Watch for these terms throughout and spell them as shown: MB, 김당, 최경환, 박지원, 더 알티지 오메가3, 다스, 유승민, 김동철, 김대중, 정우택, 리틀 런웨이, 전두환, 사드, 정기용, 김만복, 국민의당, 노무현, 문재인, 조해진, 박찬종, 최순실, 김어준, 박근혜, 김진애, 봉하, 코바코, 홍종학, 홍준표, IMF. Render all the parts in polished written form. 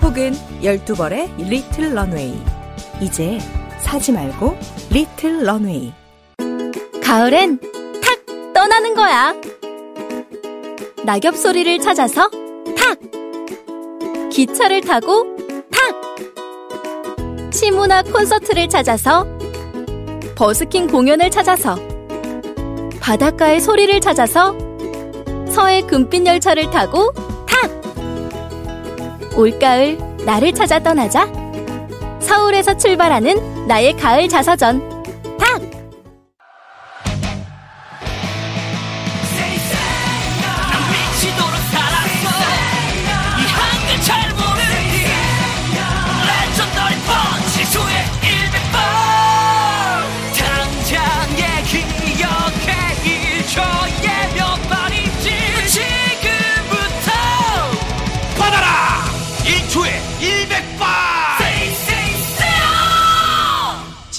혹은 12벌의 리틀 런웨이. 이제 사지 말고 리틀 런웨이. 가을엔 탁 떠나는 거야. 낙엽 소리를 찾아서 탁, 기차를 타고 탁, 시문화 콘서트를 찾아서, 버스킹 공연을 찾아서, 바닷가의 소리를 찾아서, 서해 금빛 열차를 타고 탁! 올가을 나를 찾아 떠나자. 서울에서 출발하는 나의 가을 자서전 탁!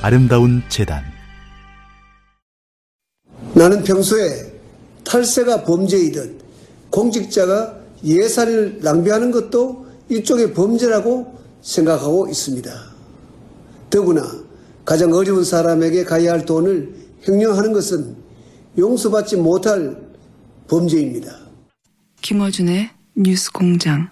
아름다운 재단. 나는 평소에 탈세가 범죄이든 공직자가 예산을 낭비하는 것도 일종의 범죄라고 생각하고 있습니다. 더구나 가장 어려운 사람에게 가야 할 돈을 횡령하는 것은 용서받지 못할 범죄입니다. 김어준의 뉴스공장.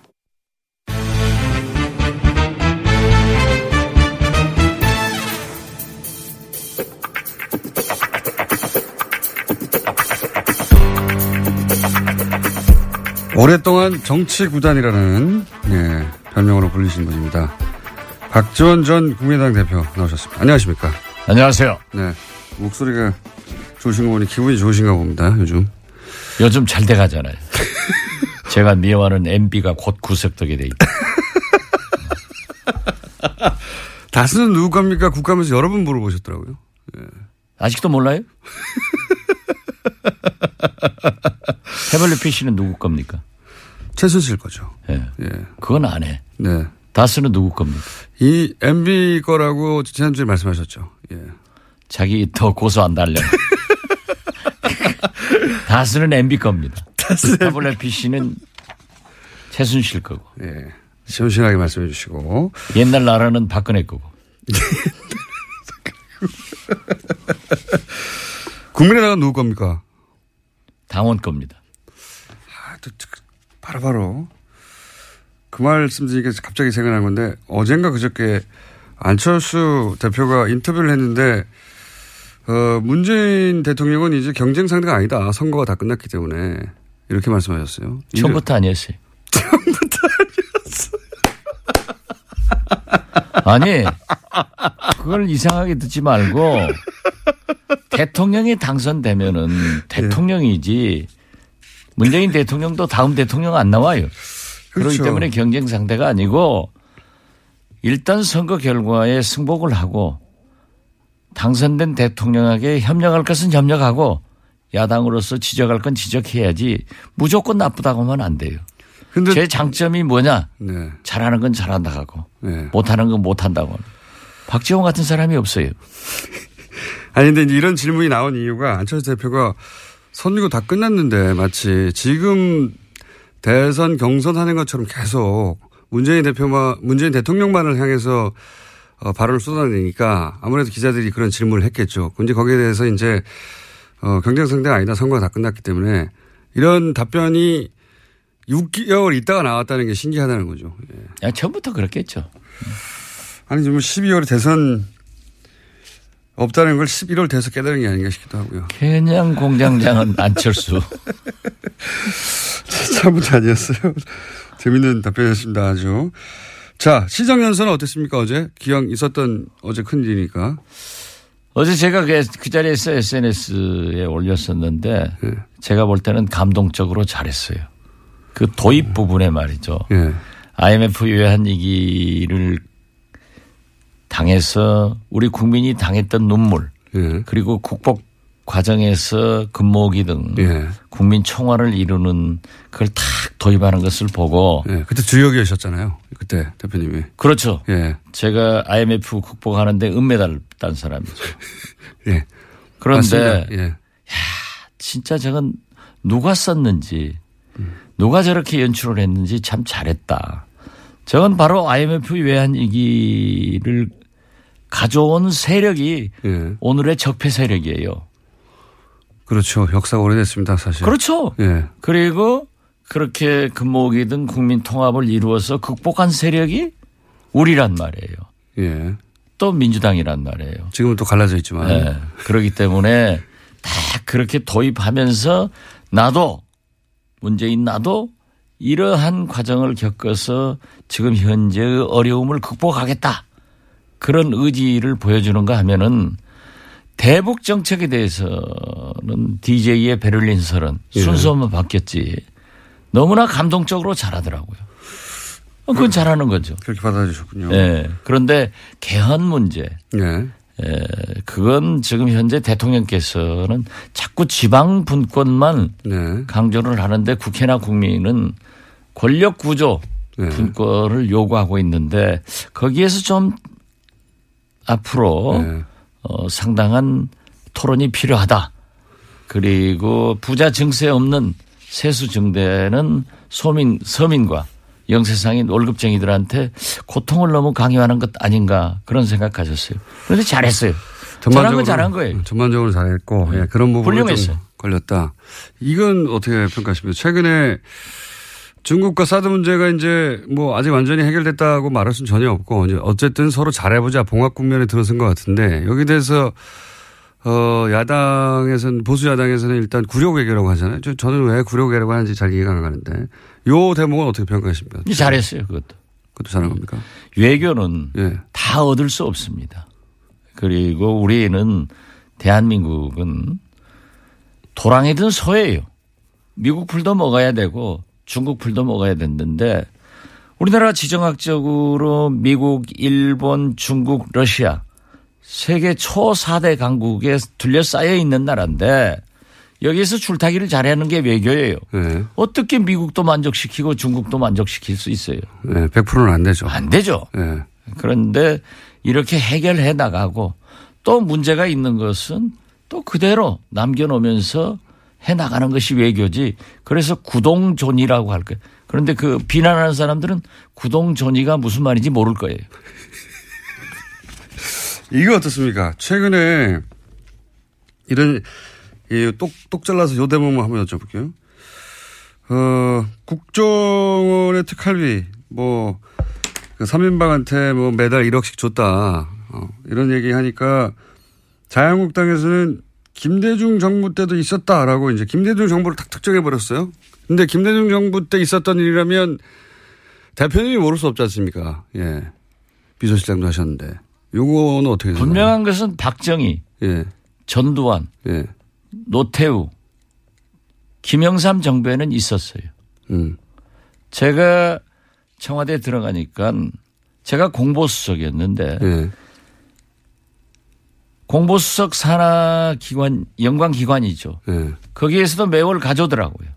오랫동안 정치구단이라는 별명으로 불리신 분입니다. 박지원 전 국민의당 대표 나오셨습니다. 안녕하십니까? 안녕하세요. 네, 목소리가 좋으신 거 보니 기분이 좋으신가 봅니다. 요즘 잘 돼가잖아요. 제가 미워하는 MB가 곧 구석떡이 돼 있다. 다스는 누구 겁니까? 국감에서 여러 번 물어보셨더라고요. 네. 아직도 몰라요? 해벌리 PC는 누구 겁니까? 최순실 거죠. 예. 예. 그건 안 해. 네. 다스는 누구 겁니까? 이 MB 거라고 지난주에 말씀하셨죠. 예. 자기 더 고소 안 달려. 다스는 MB 겁니다. 해벌리 PC는 최순실 거고. 예. 시원시원하게 말씀해 주시고. 옛날 나라는 박근혜 거고. 국민의당은 누구 겁니까? 당원 겁니다. 바로바로. 그 말씀 드리니까 갑자기 생각난 건데, 어젠가 그저께 안철수 대표가 인터뷰를 했는데, 문재인 대통령은 이제 경쟁 상대가 아니다. 선거가 다 끝났기 때문에. 이렇게 말씀하셨어요. 처음부터 아니었어요. 처음부터 아니었어요. 아니, 그걸 이상하게 듣지 말고, 대통령이 당선되면은 대통령이지, 문재인 대통령도 다음 대통령 안 나와요. 그렇죠. 그렇기 때문에 경쟁 상대가 아니고 일단 선거 결과에 승복을 하고 당선된 대통령에게 협력할 것은 협력하고 야당으로서 지적할 건 지적해야지 무조건 나쁘다고 하면 안 돼요. 근데 제 장점이 뭐냐? 네. 잘하는 건 잘한다고 하고 네. 못하는 건 못한다고 하고. 박지원 같은 사람이 없어요. 아니, 근데 이런 질문이 나온 이유가 안철수 대표가 선거 다 끝났는데 마치 지금 대선 경선하는 것처럼 계속 문재인 대통령만을 향해서 발언을 쏟아내니까 아무래도 기자들이 그런 질문을 했겠죠. 근데 거기에 대해서 이제 경쟁 상대가 아니다. 선거가 다 끝났기 때문에 이런 답변이 6개월 있다가 나왔다는 게 신기하다는 거죠. 예. 야, 처음부터 그렇겠죠. 아니, 지금 12월에 대선 없다는 걸 11월 돼서 깨달은 게 아닌가 싶기도 하고요. 그냥 공장장은 안철수. 잘못 아니었어요. 재밌는 답변이었습니다. 아주. 자, 시장 연설은 어땠습니까? 어제 기왕 있었던 어제 큰일이니까. 어제 제가 그 자리에서 SNS에 올렸었는데 네. 제가 볼 때는 감동적으로 잘했어요. 그 도입 부분에 말이죠. 네. IMF 외환위기를 당해서 우리 국민이 당했던 눈물 예. 그리고 국복 과정에서 금모으기 등 예. 국민 총화를 이루는 그걸 탁 도입하는 것을 보고 예. 그때 주역이셨잖아요. 그때 대표님이. 그렇죠. 예. 제가 IMF 국복하는데 은메달 딴 사람이죠. 예. 그런데 예. 야 진짜 저건 누가 썼는지 누가 저렇게 연출을 했는지 참 잘했다. 저건 바로 IMF 외환위기를 가져온 세력이 예. 오늘의 적폐 세력이에요. 그렇죠. 역사가 오래됐습니다. 사실. 그렇죠. 예. 그리고 그렇게 금모으기 등 국민 통합을 이루어서 극복한 세력이 우리란 말이에요. 예. 또 민주당이란 말이에요. 지금은 또 갈라져 있지만. 예. 그렇기 때문에 다 그렇게 도입하면서 나도 문재인 나도 이러한 과정을 겪어서 지금 현재의 어려움을 극복하겠다. 그런 의지를 보여주는가 하면은 대북 정책에 대해서는 DJ의 베를린설은 예. 순서만 바뀌었지 너무나 감동적으로 잘하더라고요. 그건 잘하는 거죠. 그렇게 받아주셨군요. 예. 그런데 개헌 문제. 예. 예. 그건 지금 현재 대통령께서는 자꾸 지방 분권만 네. 강조를 하는데 국회나 국민은 권력 구조 네. 분권을 요구하고 있는데 거기에서 좀 앞으로 네. 상당한 토론이 필요하다. 그리고 부자 증세 없는 세수 증대는 서민과 영세상인 월급쟁이들한테 고통을 너무 강요하는 것 아닌가 그런 생각하셨어요. 그런데 잘했어요. 전반적으로, 잘한 건 잘한 거예요. 전반적으로 잘했고 네. 예, 그런 부분이 좀 걸렸다. 이건 어떻게 평가하십니까? 최근에 중국과 사드 문제가 이제 뭐 아직 완전히 해결됐다고 말할 수는 전혀 없고 이제 어쨌든 서로 잘해보자 봉합 국면에 들어선 것 같은데 여기 대해서 야당에서는 보수 야당에서는 일단 구려외교라고 하잖아요. 저는 왜 구려외교라고 하는지 잘 이해가 안 가는데 요 대목은 어떻게 평가하십니까? 잘했어요. 그것도 잘한 겁니까? 외교는 예. 다 얻을 수 없습니다. 그리고 우리는 대한민국은 도랑이든 소예요. 미국 풀도 먹어야 되고 중국 풀도 먹어야 됐는데 우리나라 지정학적으로 미국, 일본, 중국, 러시아 세계 초 4대 강국에 둘러싸여 있는 나라인데 여기에서 줄타기를 잘하는 게 외교예요. 네. 어떻게 미국도 만족시키고 중국도 만족시킬 수 있어요. 네, 100%는 안 되죠. 안 되죠. 네. 그런데 이렇게 해결해 나가고 또 문제가 있는 것은 또 그대로 남겨놓으면서 해나가는 것이 외교지. 그래서 구동존이라고 할 거예요. 그런데 그 비난하는 사람들은 구동존이가 무슨 말인지 모를 거예요. 이거 어떻습니까? 최근에 이런 똑 잘라서 요 대목만 한번 여쭤볼게요. 국정원의 특활비 뭐 3인방한테 뭐 매달 1억씩 줬다 이런 얘기하니까 자유한국당에서는 김대중 정부 때도 있었다라고 이제 김대중 정부를 탁 특정해버렸어요. 근데 김대중 정부 때 있었던 일이라면 대표님이 모를 수 없지 않습니까? 예, 비서실장도 하셨는데. 요거는 어떻게 되나요? 분명한 것은 박정희, 예. 전두환, 예. 노태우, 김영삼 정부에는 있었어요. 제가 청와대에 들어가니까 제가 공보수석이었는데 예. 공보수석 산하기관, 연관기관이죠. 예. 거기에서도 매월 가져오더라고요.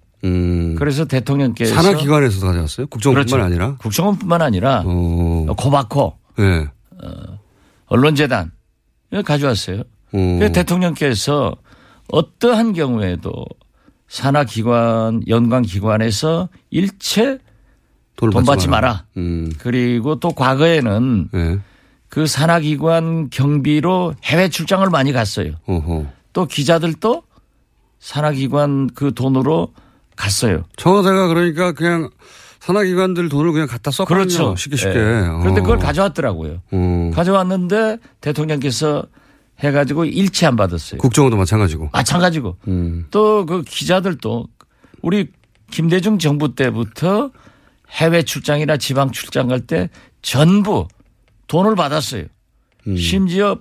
그래서 대통령께서. 산하기관에서도 가져왔어요? 국정원뿐만 그렇죠. 아니라? 국정원뿐만 아니라 코바코. 예. 언론재단 가져왔어요. 그래서 대통령께서 어떠한 경우에도 산하기관 연관기관에서 일체 돈 받지 마라. 그리고 또 과거에는 네. 그 산하기관 경비로 해외 출장을 많이 갔어요. 어허. 또 기자들도 산하기관 그 돈으로 갔어요. 청와대가 그러니까 그냥 산하기관들 돈을 그냥 갖다 썼거든요. 그렇죠. 쉽게. 예. 그런데 그걸 가져왔더라고요. 가져왔는데 대통령께서 해가지고 일치 안 받았어요. 국정원도 마찬가지고. 마찬가지고. 또 그 기자들도 우리 김대중 정부 때부터 해외 출장이나 지방 출장 갈 때 전부 돈을 받았어요. 심지어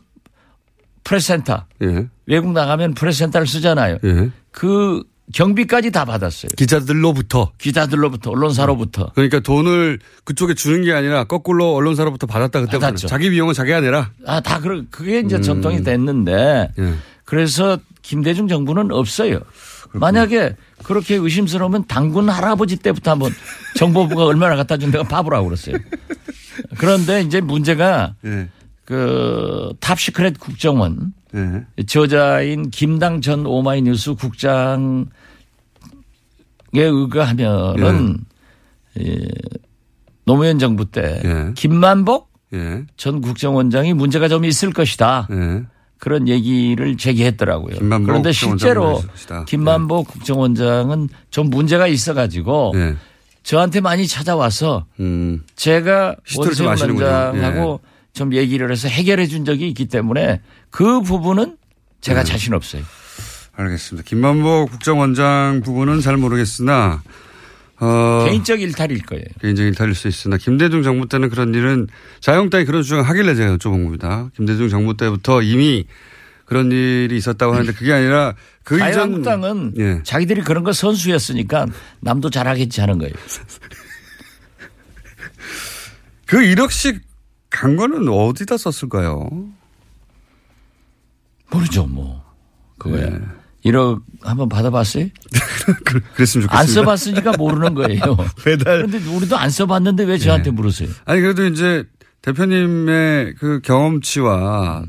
프레센터. 예. 외국 나가면 프레센터를 쓰잖아요. 예. 그 경비까지 다 받았어요. 기자들로부터. 기자들로부터 언론사로부터. 그러니까 돈을 그쪽에 주는 게 아니라 거꾸로 언론사로부터 받았다. 그때 자기 비용은 자기가 내라. 아, 다 그게 이제 전통이 됐는데. 예. 그래서 김대중 정부는 없어요. 그렇군요. 만약에 그렇게 의심스러우면 당군 할아버지 때부터 한번 정보부가 얼마나 갖다 준 데가 바보라고 그랬어요. 그런데 이제 문제가 예. 그 탑시크릿 국정원 예. 저자인 김당 전 오마이뉴스 국장에 의거하면은 예. 노무현 정부 때 예. 김만복 예. 전 국정원장이 문제가 좀 있을 것이다. 예. 그런 얘기를 제기했더라고요. 그런데 실제로 김만복 예. 국정원장은 좀 문제가 있어가지고 예. 저한테 많이 찾아와서 제가 원세훈 원장하고 예. 좀 얘기를 해서 해결해 준 적이 있기 때문에 그 부분은 제가 네. 자신 없어요. 알겠습니다. 김만복 국정원장 부분은 잘 모르겠으나. 개인적 일탈일 거예요. 개인적 일탈일 수 있으나 김대중 정부 때는 그런 일은 자유한국당이 그런 주장을 하길래 제가 여쭤본 겁니다. 김대중 정부 때부터 이미 그런 일이 있었다고 하는데 그게 아니라 그 이전. 자유한국당은 예. 자기들이 그런 거 선수였으니까 남도 잘하겠지 하는 거예요. 그 1억씩. 간 거는 어디다 썼을까요? 모르죠, 뭐. 그거야. 네. 1억 한번 받아봤어요? 그랬으면 좋겠습니다. 안 써봤으니까 모르는 거예요. 배달. 그런데 우리도 안 써봤는데 왜 저한테 네. 물으세요? 아니, 그래도 이제 대표님의 그 경험치와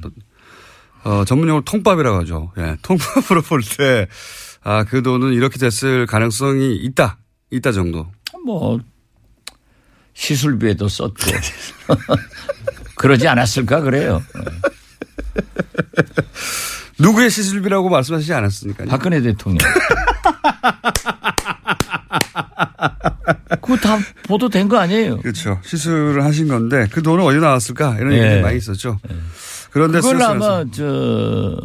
전문용어로 통밥이라고 하죠. 예. 통밥으로 볼 때, 아, 그 돈은 이렇게 됐을 가능성이 있다 정도. 뭐. 시술비에도 썼고 그러지 않았을까 그래요. 누구의 시술비라고 말씀하시지 않았습니까? 박근혜 대통령. 그거 다 보도된 거 아니에요. 그렇죠. 시술을 하신 건데 그 돈은 어디 나왔을까 이런 네. 얘기가 많이 있었죠. 네. 그런데 그걸 아마 저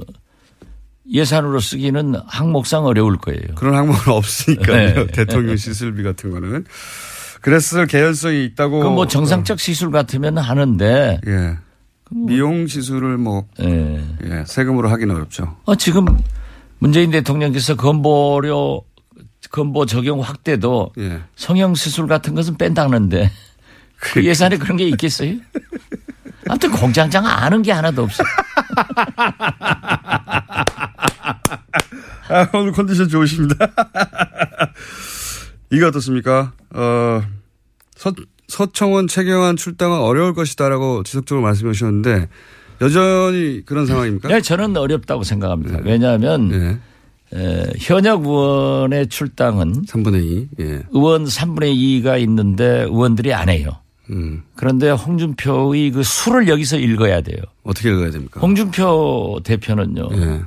예산으로 쓰기는 항목상 어려울 거예요. 그런 항목은 없으니까요. 네. 대통령 시술비 같은 거는. 그랬을 개연성이 있다고. 그 뭐 정상적 시술 같으면 하는데. 예. 미용 시술을 뭐. 예. 예. 세금으로 하긴 어렵죠. 지금 문재인 대통령께서 건보 적용 확대도. 예. 성형 시술 같은 것은 뺀다는데. 그 예산에 그런 게 있겠어요? 아무튼 공장장 아는 게 하나도 없어. 아, 오늘 컨디션 좋으십니다. 이거 어떻습니까? 서청원 최경환 출당은 어려울 것이다라고 지속적으로 말씀해 주셨는데 여전히 그런 상황입니까? 네, 저는 어렵다고 생각합니다. 네. 왜냐하면 네. 현역 의원의 출당은 3분의 2. 예. 의원 3분의 2가 있는데 의원들이 안 해요. 그런데 홍준표의 그 수를 여기서 읽어야 돼요. 어떻게 읽어야 됩니까? 홍준표 대표는요. 예.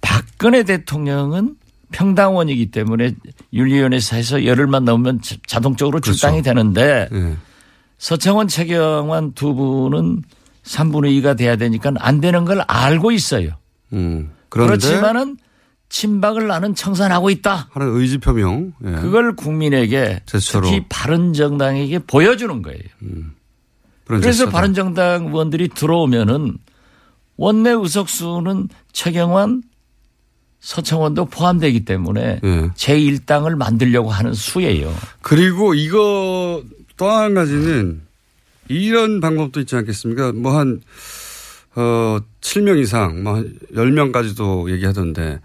박근혜 대통령은 평당원이기 때문에 윤리위원회에서 열흘만 넘으면 자동적으로 출당이 그렇죠. 되는데 예. 서청원 최경환 두 분은 3분의 2가 돼야 되니까 안 되는 걸 알고 있어요. 그렇지만은 친박을 나는 청산하고 있다. 하는 의지 표명. 예. 그걸 국민에게 제처로. 특히 바른정당에게 보여주는 거예요. 그래서 바른정당 의원들이 들어오면은 원내 의석수는 최경환 서청원도 포함되기 때문에 예. 제1당을 만들려고 하는 수예요. 그리고 이거 또 한 가지는 이런 방법도 있지 않겠습니까? 뭐 한 7명 이상, 뭐 한 10명까지도 얘기하던데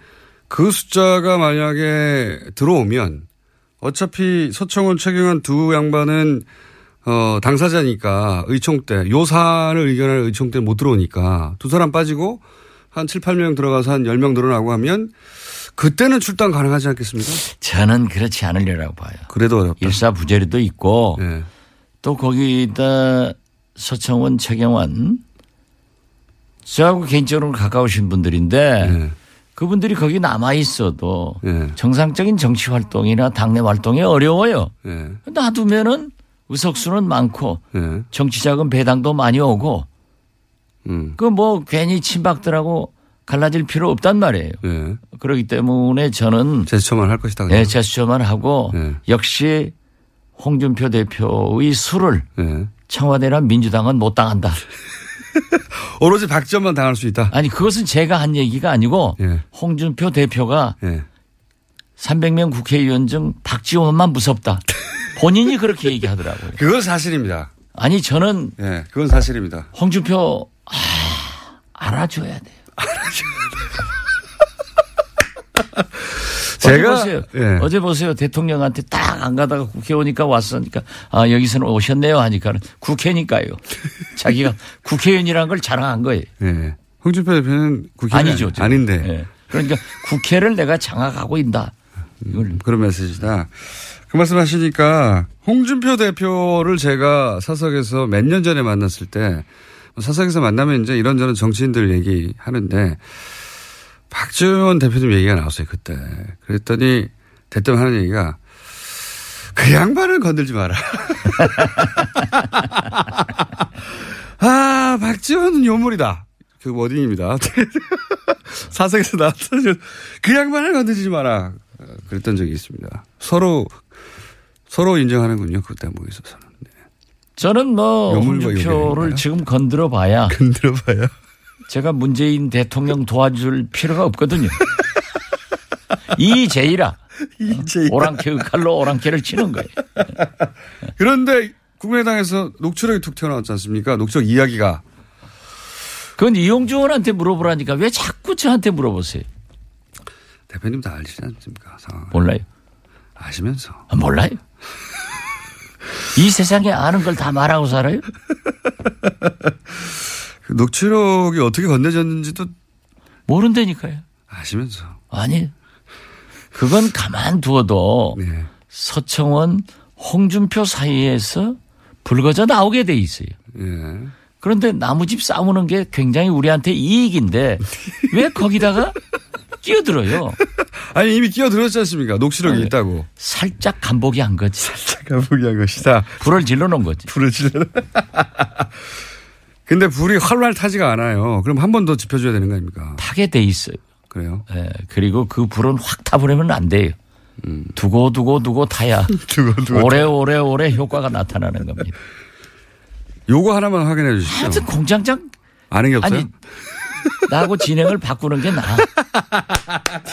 그 숫자가 만약에 들어오면 어차피 서청원, 최경환 두 양반은 당사자니까 의총 때 요 사안을 의견할 의총 때 못 들어오니까 두 사람 빠지고 한 7, 8명 들어가서 한 10명 늘어나고 하면 그때는 출당 가능하지 않겠습니까? 저는 그렇지 않으려고 봐요. 그래도 어렵다. 일사부재리도 있고 네. 또 거기다 서청원, 최경환 저하고 개인적으로 가까우신 분들인데 네. 그분들이 거기 남아있어도 네. 정상적인 정치 활동이나 당내 활동이 어려워요. 네. 놔두면은 의석수는 많고 네. 정치자금 배당도 많이 오고 그 뭐 괜히 친박들하고 갈라질 필요 없단 말이에요. 예. 그렇기 때문에 저는 제스처만 할 것이다. 그냥. 예, 제스처만 하고 예. 역시 홍준표 대표의 수를 예. 청와대란 민주당은 못 당한다. 오로지 박지원만 당할 수 있다. 아니 그것은 제가 한 얘기가 아니고 예. 홍준표 대표가 예. 300명 국회의원 중 박지원만 무섭다. 본인이 그렇게 얘기하더라고요. 그건 사실입니다. 아니 저는 예, 그건 사실입니다. 홍준표 알아줘야 돼요. 제가 보세요. 예. 어제 보세요. 대통령한테 딱 안 가다가 국회 오니까 왔으니까 아 여기서는 오셨네요 하니까는 국회니까요. 자기가 국회의원이라는 걸 자랑한 거예요. 예. 홍준표 대표는 국회의원 아니죠. 아닌데. 예. 그러니까 국회를 내가 장악하고 있다. 이걸. 그런 메시지다. 그 말씀하시니까 홍준표 대표를 제가 사석에서 몇 년 전에 만났을 때 사석에서 만나면 이제 이런저런 정치인들 얘기하는데 박지원 대표님 얘기가 나왔어요 그때. 그랬더니 대뜸 하는 얘기가 그 양반을 건들지 마라. 아 박지원은 요물이다. 그 워딩입니다. 사석에서 나왔던 그 양반을 건들지 마라. 그랬던 적이 있습니다. 서로 인정하는군요. 그 대목에 있어서는. 네. 저는 뭐 홍준표를 지금 건드려봐야. 제가 문재인 대통령 도와줄 필요가 없거든요. 이재이라. 오랑캐의 칼로 오랑캐를 치는 거예요. 그런데 국민의당에서 녹취록이 툭 튀어나왔지 않습니까? 녹취록 이야기가. 그건 이용주 의원한테 물어보라니까 왜 자꾸 저한테 물어보세요? 대표님 다 알지 않습니까? 상황을. 몰라요. 아시면서. 아, 몰라요. 이 세상에 아는 걸 다 말하고 살아요? 그 녹취록이 어떻게 건네졌는지도 모른다니까요. 아시면서. 아니 그건 가만두어도 네. 서청원 홍준표 사이에서 불거져 나오게 돼 있어요. 네. 그런데 나무집 싸우는 게 굉장히 우리한테 이익인데 왜 거기다가 끼어들어요? 아니 이미 끼어들었지 않습니까? 녹취록이 아니, 있다고. 살짝 간보기 한 거지. 살짝 간보기 한 것이다. 불을 질러놓은 거지. 불을 질러놓은. 근데 불이 활활 타지가 않아요. 그럼 한 번 더 지펴줘야 되는 거 아닙니까? 타게 돼 있어요. 그래요? 예. 그리고 그 불은 확 타버리면 안 돼요. 두고 타야 오래 효과가 나타나는 겁니다. 요거 하나만 확인해 주시죠. 하여튼 공장장. 아는 게 없어요? 아니, 나하고 진행을 바꾸는 게 나아.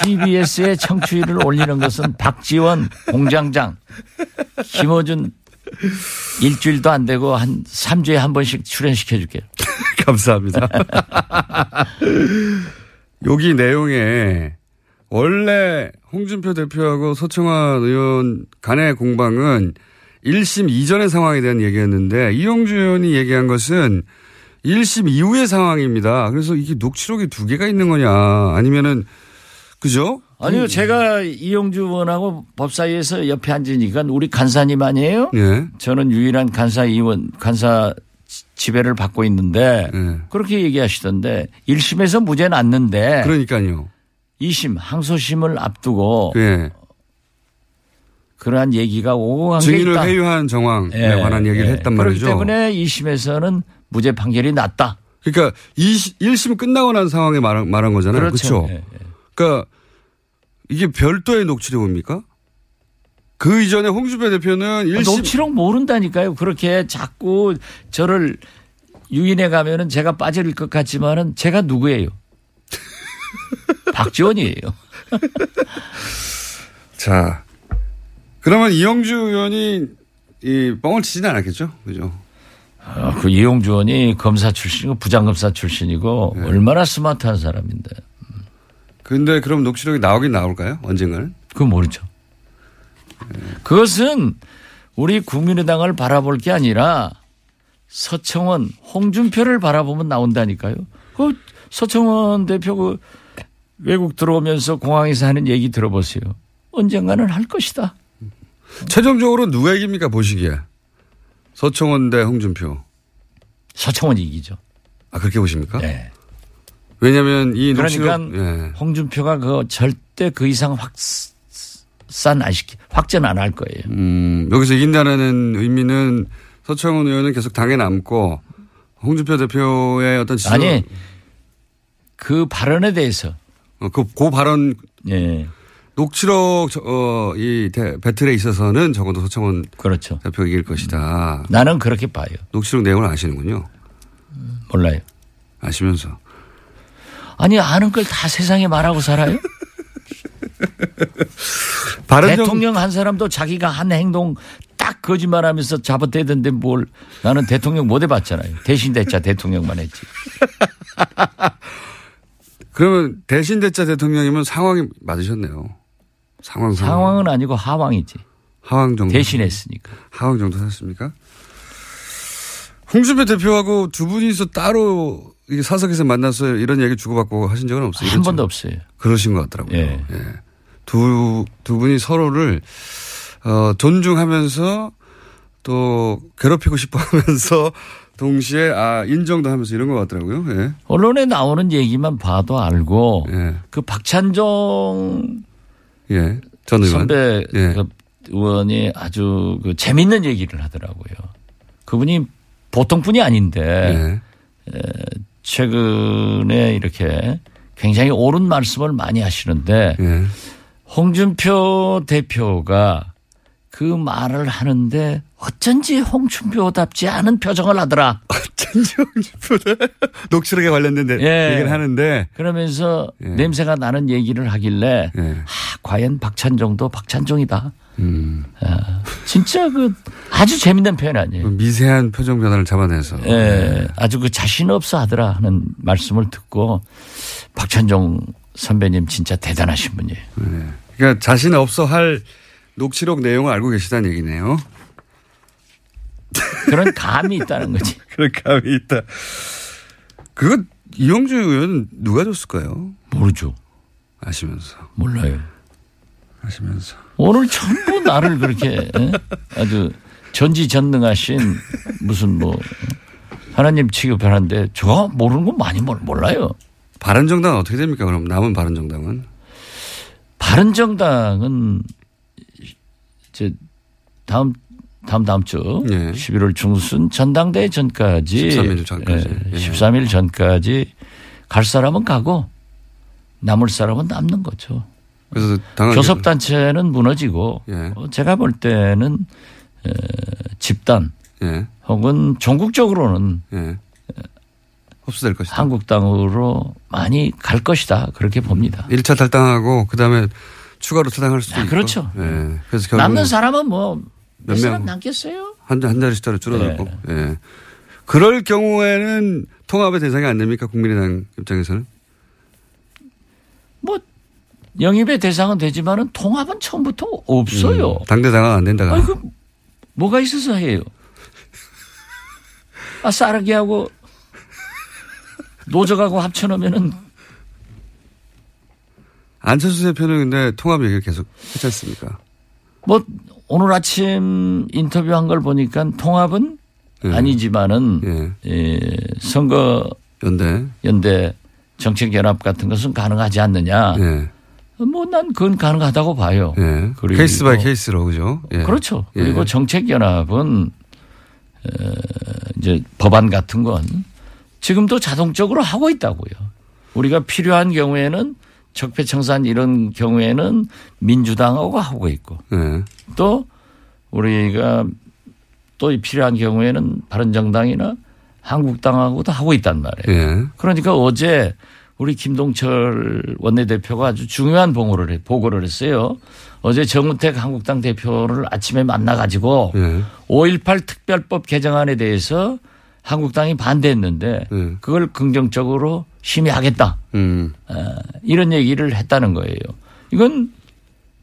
TBS의 청취율을 올리는 것은 박지원 공장장, 김어준 일주일도 안 되고 한 3주에 한 번씩 출연시켜 줄게요. 감사합니다. 여기 내용에 원래 홍준표 대표하고 서청원 의원 간의 공방은 1심 이전의 상황에 대한 얘기였는데 이용주 의원이 얘기한 것은 1심 이후의 상황입니다. 그래서 이게 녹취록이 두 개가 있는 거냐 아니면은 그죠? 아니요. 제가 이용주 의원하고 법사위에서 옆에 앉으니까 우리 간사님 아니에요? 예. 저는 유일한 간사 지배를 받고 있는데 예. 그렇게 얘기하시던데 1심에서 무죄 났는데 그러니까요. 2심 항소심을 앞두고 예. 그러한 얘기가 오고 한 게 있다. 증인을 회유한 정황에 예. 관한 얘기를 예. 했단 말이죠. 그렇기 때문에 2심에서는 무죄 판결이 났다. 그러니까 1심 끝나고 난 상황에 말한 거잖아요. 그렇죠. 그렇죠? 예. 그러니까 이게 별도의 녹취록입니까? 그 이전에 홍준표 대표는 1심. 녹취록 모른다니까요. 그렇게 자꾸 저를 유인해 가면은 제가 빠질 것 같지만은 제가 누구예요? 박지원이에요. 자. 그러면 이용주 의원이 이 뻥을 치지는 않았겠죠? 그죠? 아, 그 이용주 의원이 검사 출신이고 부장검사 출신이고 네. 얼마나 스마트한 사람인데. 근데 그럼 녹취록이 나오긴 나올까요? 언젠가는? 그건 모르죠. 네. 그것은 우리 국민의당을 바라볼 게 아니라 서청원, 홍준표를 바라보면 나온다니까요. 그 서청원 대표 그 외국 들어오면서 공항에서 하는 얘기 들어보세요. 언젠가는 할 것이다. 최종적으로 누가 이깁니까 보시기에? 서청원 대 홍준표. 서청원이 이기죠. 아 그렇게 보십니까? 네. 왜냐하면 이 그러니까 예. 홍준표가 그 절대 그 이상 확전 안 할 거예요. 여기서 이긴다는 의미는 서청원 의원은 계속 당에 남고 홍준표 대표의 어떤 지적. 아니, 그 발언에 대해서. 그 발언. 예. 녹취록 이 배틀에 있어서는 적어도 서청원 그렇죠. 대표가 이길 것이다. 나는 그렇게 봐요. 녹취록 내용을 아시는군요. 몰라요. 아시면서. 아니 아는 걸 다 세상에 말하고 살아요? 대통령 한 사람도 자기가 한 행동 딱 거짓말하면서 잡아떼던데 뭘. 나는 대통령 못 해봤잖아요. 대신 대자 대통령만 했지. 그러면 대신 대자 대통령이면 상황이 맞으셨네요. 상황은 아니고 하왕이지. 하왕 정도. 대신했으니까. 하왕 정도 샀습니까? 홍준표 대표하고 두 분이서 따로 사석에서 만나서 이런 얘기 주고받고 하신 적은 없어요? 한 번도 없어요. 그러신 것 같더라고요. 예. 예. 두 분이 서로를 존중하면서 또 괴롭히고 싶어하면서 동시에 인정도 하면서 이런 것 같더라고요. 예. 언론에 나오는 얘기만 봐도 알고 예. 그 박찬종 예. 전 의원. 선배 예. 의원이 아주 그 재밌는 얘기를 하더라고요. 그분이 보통 분이 아닌데 예. 최근에 이렇게 굉장히 옳은 말씀을 많이 하시는데 예. 홍준표 대표가 그 말을 하는데 어쩐지 홍준표답지 않은 표정을 하더라. 어쩐지 홍준표다. 녹취록에 관련된 예. 얘기를 하는데. 그러면서 예. 냄새가 나는 얘기를 하길래 예. 과연 박찬종도 박찬종이다. 아, 진짜 그 아주 재밌는 표현 아니에요. 미세한 표정 변화를 잡아내서. 예. 예. 아주 그 자신 없어 하더라 하는 말씀을 듣고 박찬종 선배님 진짜 대단하신 분이에요. 예. 그러니까 자신 없어 할 녹취록 내용을 알고 계시다는 얘기네요. 그런 감이 있다는 거지. 그런 감이 있다. 그거 이용주 의원 누가 줬을까요? 모르죠. 아시면서. 몰라요. 아시면서. 오늘 전부 나를 그렇게 아주 전지전능하신 무슨 뭐 하나님 취급을 하는데 저 모르는 건 많이 몰라요. 바른정당은 어떻게 됩니까? 그럼 남은 바른정당은? 바른정당은 이제 다음 주 예. 11월 중순 전당대회 전까지 13일 전까지 예. 13일 전까지 갈 사람은 가고 남을 사람은 남는 거죠. 그래서 교섭단체는 무너지고 예. 제가 볼 때는 집단 예. 혹은 전국적으로는 예. 흡수될 것이다. 한국당으로 많이 갈 것이다. 그렇게 봅니다. 1차 탈당하고 그다음에 추가로 탈당할 수도 있고. 그렇죠. 예. 그래서 남는 사람은 뭐 몇 사람 남겠어요? 한 자리씩 따로 줄어들고. 네. 예. 그럴 경우에는 통합의 대상이 안 됩니까? 국민의당 입장에서는? 뭐 영입의 대상은 되지만은 통합은 처음부터 없어요. 당대당은 안 된다가. 아니, 그 뭐가 있어서 해요? 싸라기하고 노적하고 합쳐놓으면은. 안철수 대표는 근데 통합 얘기를 계속 했지 않습니까? 뭐. 오늘 아침 인터뷰한 걸 보니까 통합은 예. 아니지만은 예. 예, 선거 연대 정책 연합 같은 것은 가능하지 않느냐. 예. 뭐 난 그건 가능하다고 봐요. 예. 그리고 케이스 바이 케이스로 그죠. 예. 그렇죠. 그리고 예. 정책 연합은 이제 법안 같은 건 지금도 자동적으로 하고 있다고요. 우리가 필요한 경우에는. 적폐청산 이런 경우에는 민주당하고 하고 있고 네. 또 우리가 또 필요한 경우에는 바른정당이나 한국당하고도 하고 있단 말이에요. 네. 그러니까 어제 우리 김동철 원내대표가 아주 중요한 보고를 했어요. 어제 정우택 한국당 대표를 아침에 만나가지고 네. 5.18 특별법 개정안에 대해서 한국당이 반대했는데 그걸 긍정적으로 심의하겠다. 이런 얘기를 했다는 거예요. 이건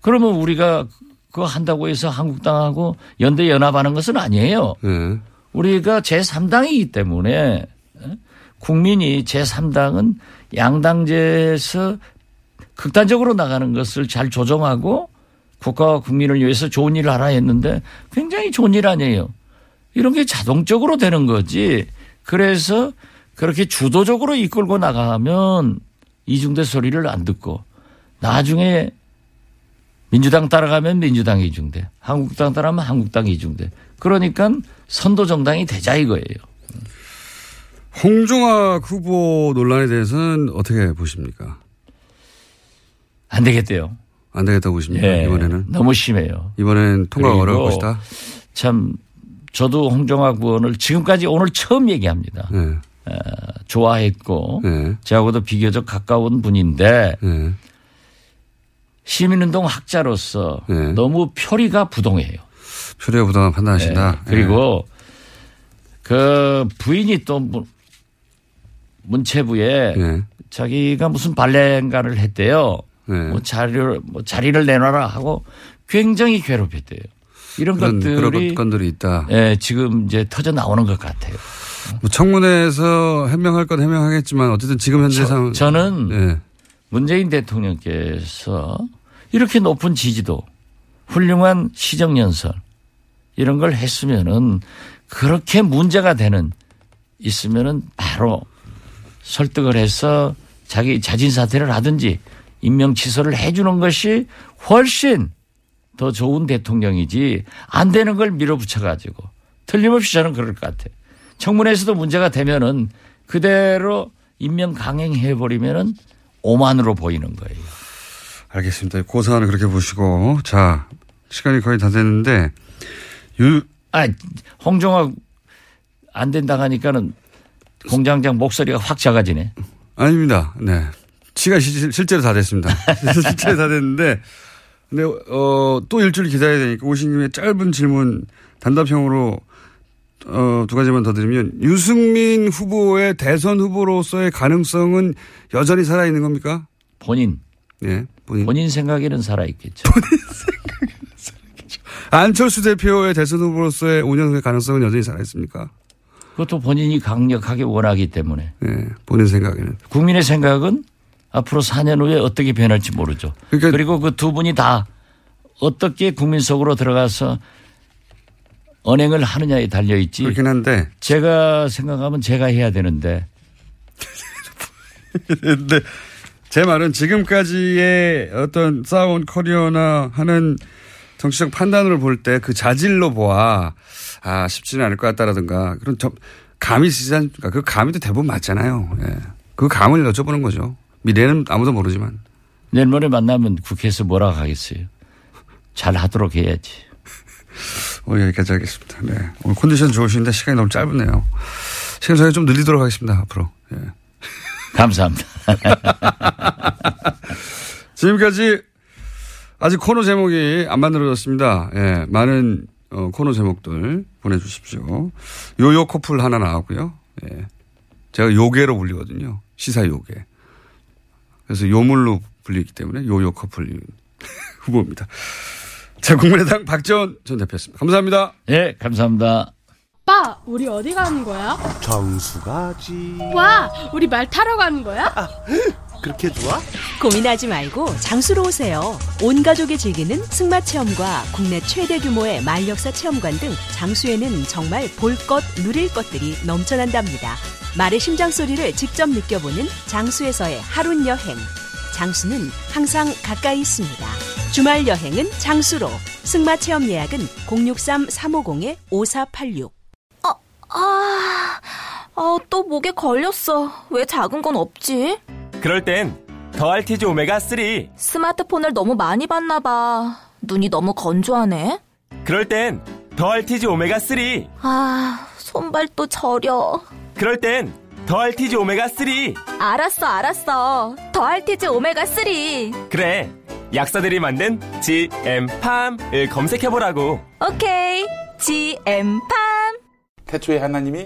그러면 우리가 그거 한다고 해서 한국당하고 연대 연합하는 것은 아니에요. 우리가 제3당이기 때문에 국민이 제3당은 양당제에서 극단적으로 나가는 것을 잘 조정하고 국가와 국민을 위해서 좋은 일을 하라 했는데 굉장히 좋은 일 아니에요. 이런 게 자동적으로 되는 거지. 그래서 그렇게 주도적으로 이끌고 나가면 이중대 소리를 안 듣고 나중에 민주당 따라가면 민주당 이중대, 한국당 따라가면 한국당 이중대. 그러니까 선도정당이 되자 이거예요. 홍종학 후보 논란에 대해서는 어떻게 보십니까? 안 되겠대요. 안 되겠다고 보십니까? 예, 이번에는? 너무 심해요. 이번엔 통과가 어려울 것이다? 참 저도 홍종학 의원을 지금까지 오늘 처음 얘기합니다. 예. 좋아했고 예. 저하고도 비교적 가까운 분인데 예. 시민운동 학자로서 예. 너무 표리가 부동해요. 표리가 부동하다고 판단하신다. 예. 그리고 예. 그 부인이 또 문체부에 예. 자기가 무슨 발레인가를 했대요. 예. 자리를 내놔라 하고 굉장히 괴롭혔대요. 이런 그런 것들이 있다. 예, 지금 이제 터져 나오는 것 같아요. 뭐 청문회에서 해명할 건 해명하겠지만 어쨌든 지금 현재 상황. 저는 예. 문재인 대통령께서 이렇게 높은 지지도 훌륭한 시정연설 이런 걸 했으면은 그렇게 문제가 되는 있으면은 바로 설득을 해서 자기 자진 사퇴를 하든지 임명 취소를 해주는 것이 훨씬 더 좋은 대통령이지 안 되는 걸 밀어붙여 가지고 틀림없이 저는 그럴 것 같아요. 청문회에서도 문제가 되면은 그대로 임명 강행해 버리면은 오만으로 보이는 거예요. 알겠습니다. 그 사안을 그렇게 보시고 자 시간이 거의 다 됐는데 홍종학 안 된다 하니까는 공장장 목소리가 확 작아지네. 아닙니다. 네. 시간 실제로 다 됐습니다. 실제로 다 됐는데, 근데 또 일주일 기다려야 되니까 오신님의 짧은 질문 단답형으로 두 가지만 더 드리면 유승민 후보의 대선 후보로서의 가능성은 여전히 살아 있는 겁니까? 본인 생각에는 살아 있겠죠. 본인 생각에는 살아 있겠죠. 안철수 대표의 대선 후보로서의 5년 후의 가능성은 여전히 살아 있습니까? 그것도 본인이 강력하게 원하기 때문에. 네, 본인 생각에는. 국민의 생각은 앞으로 4년 후에 어떻게 변할지 모르죠. 그러니까 그리고 그 두 분이 다 어떻게 국민 속으로 들어가서 언행을 하느냐에 달려있지. 그렇긴 한데. 제가 생각하면 제가 해야 되는데. 근데 제 말은 지금까지의 어떤 쌓아온 커리어나 하는 정치적 판단을 볼 때 그 자질로 보아 쉽지는 않을 것 같다라든가 그런 감이 있지 않습니까? 그 감이도 대부분 맞잖아요. 예. 그 감을 여쭤보는 거죠. 미래는 아무도 모르지만. 내일 모레 만나면 국회에서 뭐라고 하겠어요. 잘 하도록 해야지. 여기까지 하겠습니다. 네. 오늘 컨디션 좋으신데 시간이 너무 짧네요. 시간 저희가 좀 늘리도록 하겠습니다. 앞으로. 예. 감사합니다. 지금까지 아직 코너 제목이 안 만들어졌습니다. 예. 많은 코너 제목들 보내주십시오. 요요 코풀 하나 나왔고요. 예. 제가 요괴로 불리거든요. 시사 요괴. 그래서 요물로 불리기 때문에 요요 커플 후보입니다. 자, 국민의당 박지원 전 대표였습니다. 감사합니다. 네, 감사합니다. 오빠, 우리 어디 가는 거야? 정수 가지. 와, 우리 말 타러 가는 거야? 그렇게 좋아? 고민하지 말고 장수로 오세요. 온 가족이 즐기는 승마 체험과 국내 최대 규모의 말 역사 체험관 등 장수에는 정말 볼 것, 누릴 것들이 넘쳐난답니다. 말의 심장소리를 직접 느껴보는 장수에서의 하룬 여행. 장수는 항상 가까이 있습니다. 주말 여행은 장수로. 승마 체험 예약은 063-350-5486. 또 목에 걸렸어. 왜 작은 건 없지? 그럴 땐 더 알티지 오메가3. 스마트폰을 너무 많이 봤나 봐. 눈이 너무 건조하네. 그럴 땐 더 알티지 오메가3. 손발도 저려. 그럴 땐 더 알티지 오메가3. 알았어. 더 알티지 오메가3. 그래, 약사들이 만든 GM팜을 검색해보라고. 오케이, GM팜. 태초에 하나님이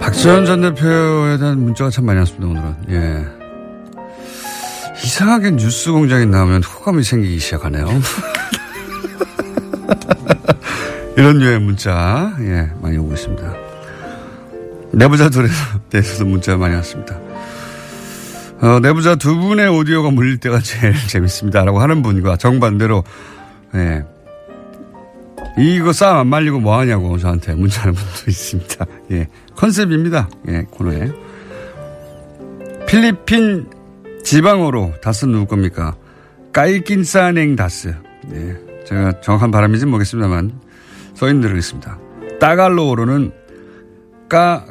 박지원 전 대표에 대한 문자가 참 많이 왔습니다, 오늘은. 예. 이상하게 뉴스공장에 나오면 호감이 생기기 시작하네요. 이런 유의 문자 예 많이 오고 있습니다. 내부자들에 대해서도 문자 많이 왔습니다. 내부자 두 분의 오디오가 물릴 때가 제일 재밌습니다라고 하는 분과 정반대로 예 이거 싸움 안 말리고 뭐 하냐고 저한테 문자하는 분도 있습니다. 예 컨셉입니다. 예 코너에 필리핀 지방어로 다스 누구 겁니까? 까이낀싸냉 다스. 예 제가 정확한 발음인지는 모르겠습니다만 써인드리겠습니다. 따갈로어로는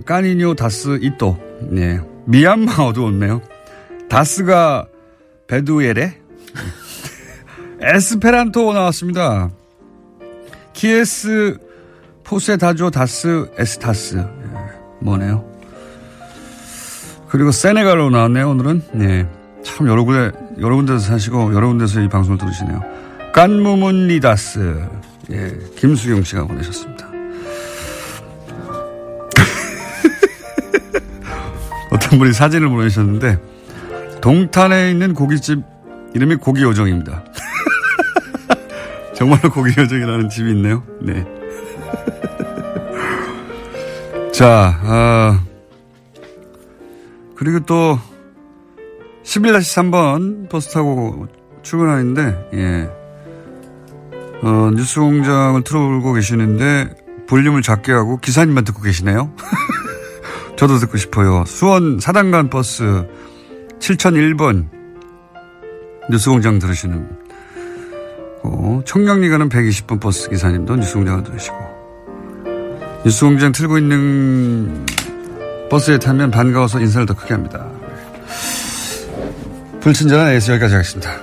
까니뇨 다스 이또. 예 미얀마어도 없네요. 다스가 베두에레? 에스페란토 나왔습니다. 키에스 포세다조 다스 에스타스. 예, 뭐네요. 그리고 세네갈로 나왔네요 오늘은. 예, 참 여러 군데서 사시고 여러 군데서 이 방송을 들으시네요. 깐무문리다스. 예, 김수경 씨가 보내셨습니다. 어떤 분이 사진을 보내셨는데 동탄에 있는 고깃집 이름이 고기요정입니다. 정말로 고기요정이라는 집이 있네요. 네. 자, 그리고 또 11-3번 버스 타고 출근하는데 예. 뉴스공장을 틀어보고 계시는데 볼륨을 작게 하고 기사님만 듣고 계시네요. 저도 듣고 싶어요. 수원 사당간 버스 7001번 뉴스공장 들으시는 거. 청량리 가는 120번 버스 기사님도 뉴스공장을 들으시고 뉴스공장 틀고 있는 버스에 타면 반가워서 인사를 더 크게 합니다. 불친절한 AS 여기까지 하겠습니다.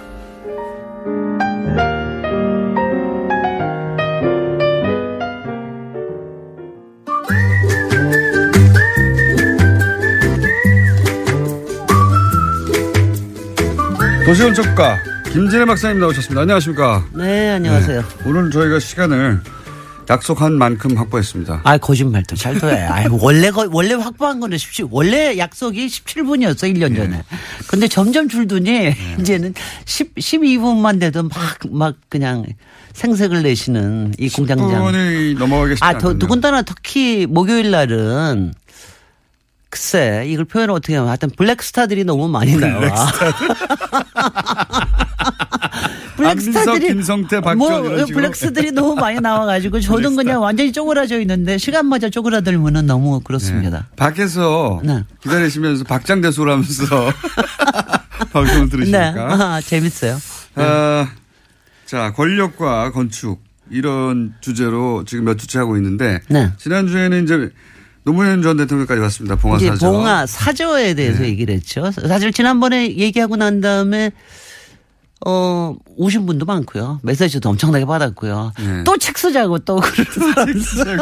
도시원 작가 김진애 박사님 나오셨습니다. 안녕하십니까? 네, 안녕하세요. 네, 오늘 저희가 시간을 약속한 만큼 확보했습니다. 아, 거짓말도 잘 둬요. 원래 확보한 건데 원래 약속이 17분이었어 1년 전에. 그런데 네. 점점 줄더니 네. 이제는 12분만 돼도 막 그냥 생색을 내시는 이 공장장. 10분이 넘어가기 쉽지 않네요. 더군다나 특히 목요일 날은. 글쎄 이걸 표현을 어떻게 하면 하여튼 블랙스타들이 너무 많이 나와. 블랙스타들이 김성태, 박지원 블랙스들이 너무 많이 나와가지고 저는 그냥 완전히 쪼그라져 있는데 시간마저 쪼그라들면은 너무 그렇습니다. 네. 밖에서 네. 기다리시면서 박장대소라면서 방송을 들으시니까 네. 아, 재밌어요. 네. 자 권력과 건축 이런 주제로 지금 몇 주째 하고 있는데 네. 지난주에는 이제 노무현 전 대통령까지 왔습니다. 봉하 사저. 봉하 사저에 대해서 네. 얘기를 했죠. 사실 지난번에 얘기하고 난 다음에 오신 분도 많고요. 메시지도 엄청나게 받았고요. 네. 또 책 쓰자고 또 그런 사람.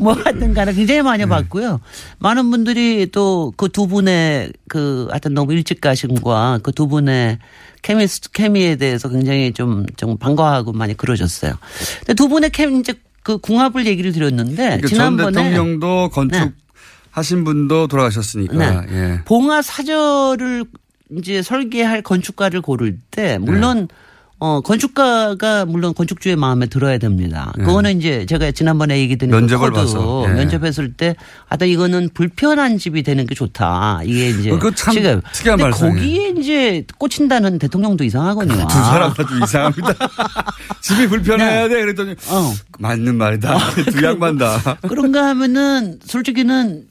뭐 하든 간에 굉장히 많이 네. 봤고요. 많은 분들이 또 그 두 분의 그 하여튼 너무 일찍 가심과 그 두 분의 케미에 대해서 굉장히 좀 반가워하고 많이 그러셨어요. 근데 두 분의 케미 이제 그 궁합을 얘기를 드렸는데 그러니까 지난번에 전 대통령도 건축하신 네. 분도 돌아가셨으니까 네. 예. 봉하 사저를 이제 설계할 건축가를 고를 때 물론 네. 건축가가 물론 건축주의 마음에 들어야 됩니다. 네. 그거는 이제 제가 지난번에 얘기 드린 면접을 봐서 예. 면접했을 때 아따 이거는 불편한 집이 되는 게 좋다. 이게 이제 그거 참 지금 특이한 발상이에요. 거기에 이제 꽂힌다는 대통령도 이상하거든요. 두 사람도 좀 이상합니다. 집이 불편해야 네. 돼. 그랬더니 맞는 말이다. 두 양반다. 그런가 하면은 솔직히는.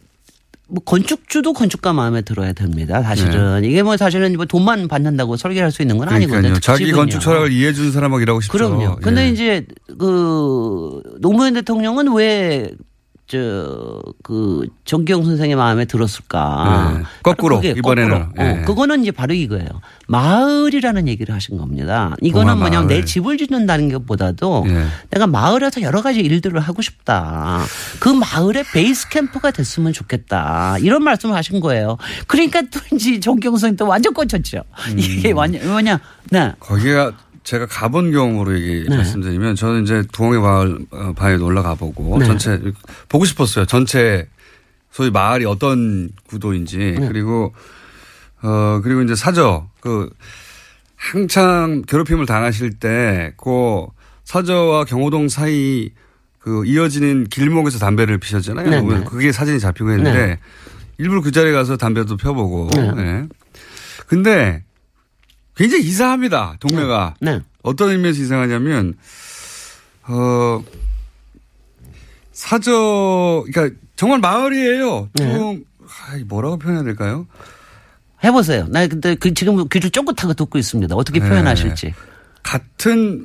뭐 건축주도 건축가 마음에 들어야 됩니다. 사실은 네. 이게 뭐 사실은 뭐 돈만 받는다고 설계할 수 있는 건 그러니까요. 아니거든요. 자기 집은요. 건축 철학을 이해해 주는 사람하고 일하고 싶죠. 그럼요. 그런데 예. 이제 그 노무현 대통령은 왜 그 정기용 선생의 마음에 들었을까? 네. 거꾸로 이번에는 예. 그거는 이제 바로 이거예요. 마을이라는 얘기를 하신 겁니다. 이거는 뭐냐면 내 집을 짓는다는 것보다도 예. 내가 마을에서 여러 가지 일들을 하고 싶다. 그 마을의 베이스 캠프가 됐으면 좋겠다. 이런 말씀을 하신 거예요. 그러니까 또 이제 정기용 선생님 또 완전 꽂혔죠. 이게 완전 뭐냐? 네. 거기가 제가 가본 경험으로 얘기 네. 말씀드리면 저는 이제 동해 바위에 올라가 보고 네. 전체 보고 싶었어요. 전체 소위 마을이 어떤 구도인지 네. 그리고 그리고 이제 사저, 한창 괴롭힘을 당하실 때, 사저와 경호동 사이 이어지는 길목에서 담배를 피셨잖아요. 네네. 그게 사진이 잡히고 했는데, 네. 일부러 그 자리에 가서 담배도 펴보고, 네. 네. 근데 굉장히 이상합니다, 동네가. 네. 네. 어떤 의미에서 이상하냐면, 사저, 그러니까 정말 마을이에요. 네. 뭐라고 표현해야 될까요? 해보세요. 나 근데 지금 귀를 쫑긋한 거 듣고 있습니다. 어떻게 네. 표현하실지.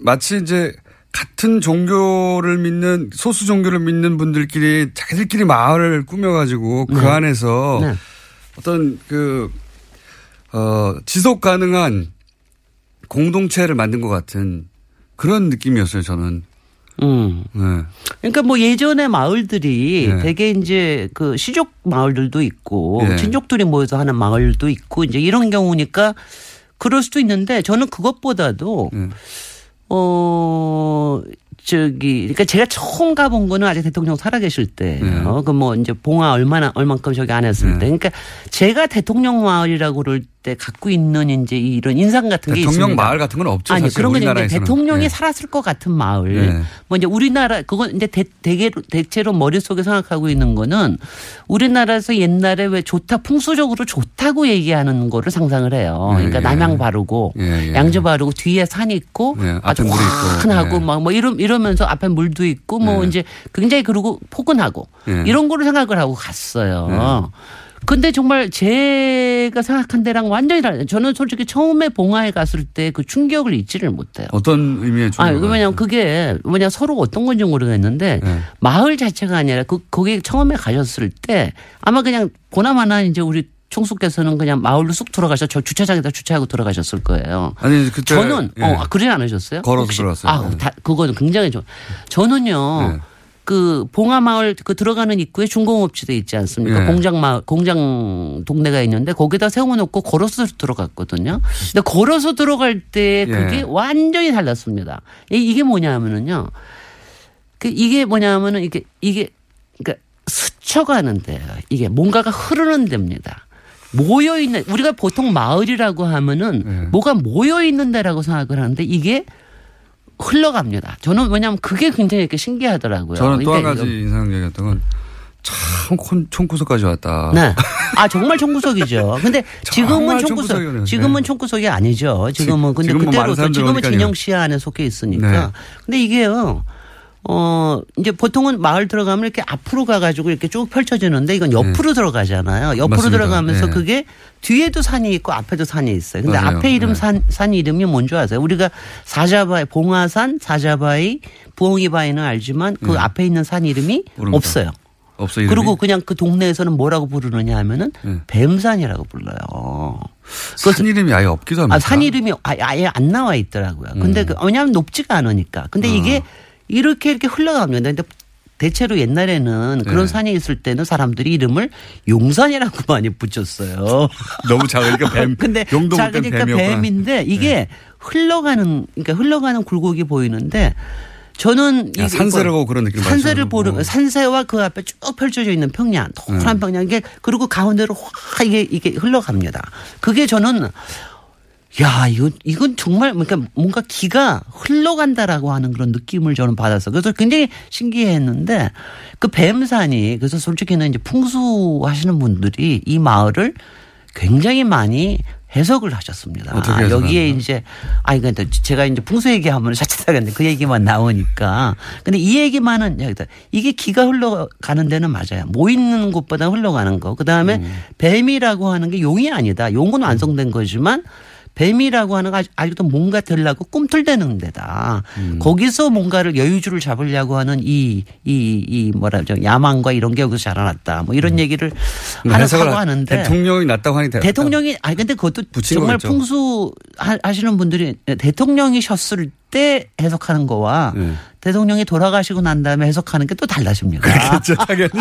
마치 이제 같은 종교를 믿는, 소수 종교를 믿는 분들끼리 자기들끼리 마을을 꾸며가지고 그 안에서 네. 어떤 지속 가능한 공동체를 만든 것 같은 그런 느낌이었어요, 저는. 네. 그러니까 예전에 마을들이 네. 되게 이제 시족 마을들도 있고 네. 친족들이 모여서 하는 마을도 있고 이제 이런 경우니까 그럴 수도 있는데 저는 그것보다도 네. 그러니까 제가 처음 가본 거는 아직 대통령 살아계실 때, 네. 이제 봉하 얼만큼 저기 안 했을 네. 때. 그러니까 제가 대통령 마을이라고 그럴 때 갖고 있는 이제 이런 인상 같은 게 있습니다. 대통령 마을 같은 건 없죠. 아니, 사실 그런 건 있는데 대통령이 네. 살았을 것 같은 마을. 네. 이제 우리나라, 그건 이제 대체로 머릿속에 생각하고 있는 거는 우리나라에서 옛날에 왜 좋다, 풍수적으로 좋다고 얘기하는 거를 상상을 해요. 그러니까 남향 바르고, 양주 바르고, 뒤에 산이 있고, 아주 환하고, 이러면서 앞에 물도 있고 이제 굉장히 그러고 포근하고 이런 거를 생각을 하고 갔어요. 근데 정말 제가 생각한 데랑 완전히 달라요. 저는 솔직히 처음에 봉하에 갔을 때 그 충격을 잊지를 못해요. 어떤 의미의 충격? 왜냐면 그게 뭐냐 서로 어떤 건지 모르겠는데 마을 자체가 아니라 거기 처음에 가셨을 때 아마 그냥 보나마나 이제 우리 총수께서는 그냥 마을로 쑥 돌아가셔서 저 주차장에다 주차하고 돌아가셨을 거예요. 아니 그때 저는 그러지 않으셨어요? 걸어서 들어왔어요. 그건 굉장히 저는요. 네. 봉하마을 들어가는 입구에 중공업지대 있지 않습니까? 네. 공장 동네가 있는데 거기다 세워놓고 걸어서 들어갔거든요. 근데 걸어서 들어갈 때 그게 완전히 달랐습니다. 이게 뭐냐면은요. 이게 스쳐가는데요. 이게 뭔가가 흐르는 데입니다. 모여있는 우리가 보통 마을이라고 하면은 뭐가 모여있는 데라고 생각을 하는데 이게 흘러갑니다. 저는 왜냐하면 그게 굉장히 이렇게 신기하더라고요. 저는 또 한 가지 인상적이었던 건 참 총구석까지 왔다. 네. 아 정말 총구석이죠. 근데 지금은 총구석. 지금은 총구석이 아니죠. 지금은 근데 그때로서 지금은 진영 시야 안에 속해 있으니까. 네. 근데 이게요. 이제 보통은 마을 들어가면 이렇게 앞으로 가가지고 이렇게 쭉 펼쳐지는데 이건 옆으로 들어가잖아요. 옆으로 맞습니다. 들어가면서 그게 뒤에도 산이 있고 앞에도 산이 있어요. 근데 맞아요. 앞에 이름 산 이름이 뭔지 아세요? 우리가 사자바이, 봉하산, 사자바이, 부엉이바이는 알지만 그 앞에 있는 산 이름이 모릅니다. 없어요. 없어 이름이? 그리고 그냥 그 동네에서는 뭐라고 부르느냐 하면은 뱀산이라고 불러요. 산 이름이 아예 없기도 합니다. 산 이름이 아예 안 나와 있더라고요. 근데 왜냐하면 높지가 않으니까. 근데 이게 이렇게 흘러갑니다. 근데 대체로 옛날에는 그런 산이 있을 때는 사람들이 이름을 용산이라고 많이 붙였어요. 너무 작으니까 뱀. 근데 작으니까 뱀인데 이게 흘러가는 굴곡이 보이는데 저는 산세를 보고 그런 느낌. 산세를 보는 산세와 그 앞에 쭉 펼쳐져 있는 평양, 동그란 평양 이게 그리고 가운데로 확 이게 흘러갑니다. 그게 저는. 야, 이건 정말 그러니까 뭔가 기가 흘러간다라고 하는 그런 느낌을 저는 받았어요. 그래서 굉장히 신기했는데 그 뱀산이 그래서 솔직히는 이제 풍수하시는 분들이 이 마을을 굉장히 많이 해석을 하셨습니다. 어떻게 여기에 이제 그러니까 제가 이제 풍수 얘기하면 자칫하겠는데 그 얘기만 나오니까. 근데 이 얘기만은 이게 기가 흘러가는 데는 맞아요. 모이는 곳보다 흘러가는 거. 그다음에 뱀이라고 하는 게 용이 아니다. 용은 완성된 거지만 뱀이라고 하는 거 아직도 뭔가 되려고 꿈틀대는 데다. 거기서 뭔가를 여유주를 잡으려고 하는 야망과 이런 게 여기서 자라났다. 뭐 이런 얘기를 하고 하는데. 대통령이 났다고 하니까. 대통령이, 근데 그것도 정말 풍수 하시는 분들이 대통령이셨을 그때 해석하는 거와 네. 대통령이 돌아가시고 난 다음에 해석하는 게 또 달라집니다. 그렇죠, 당연히.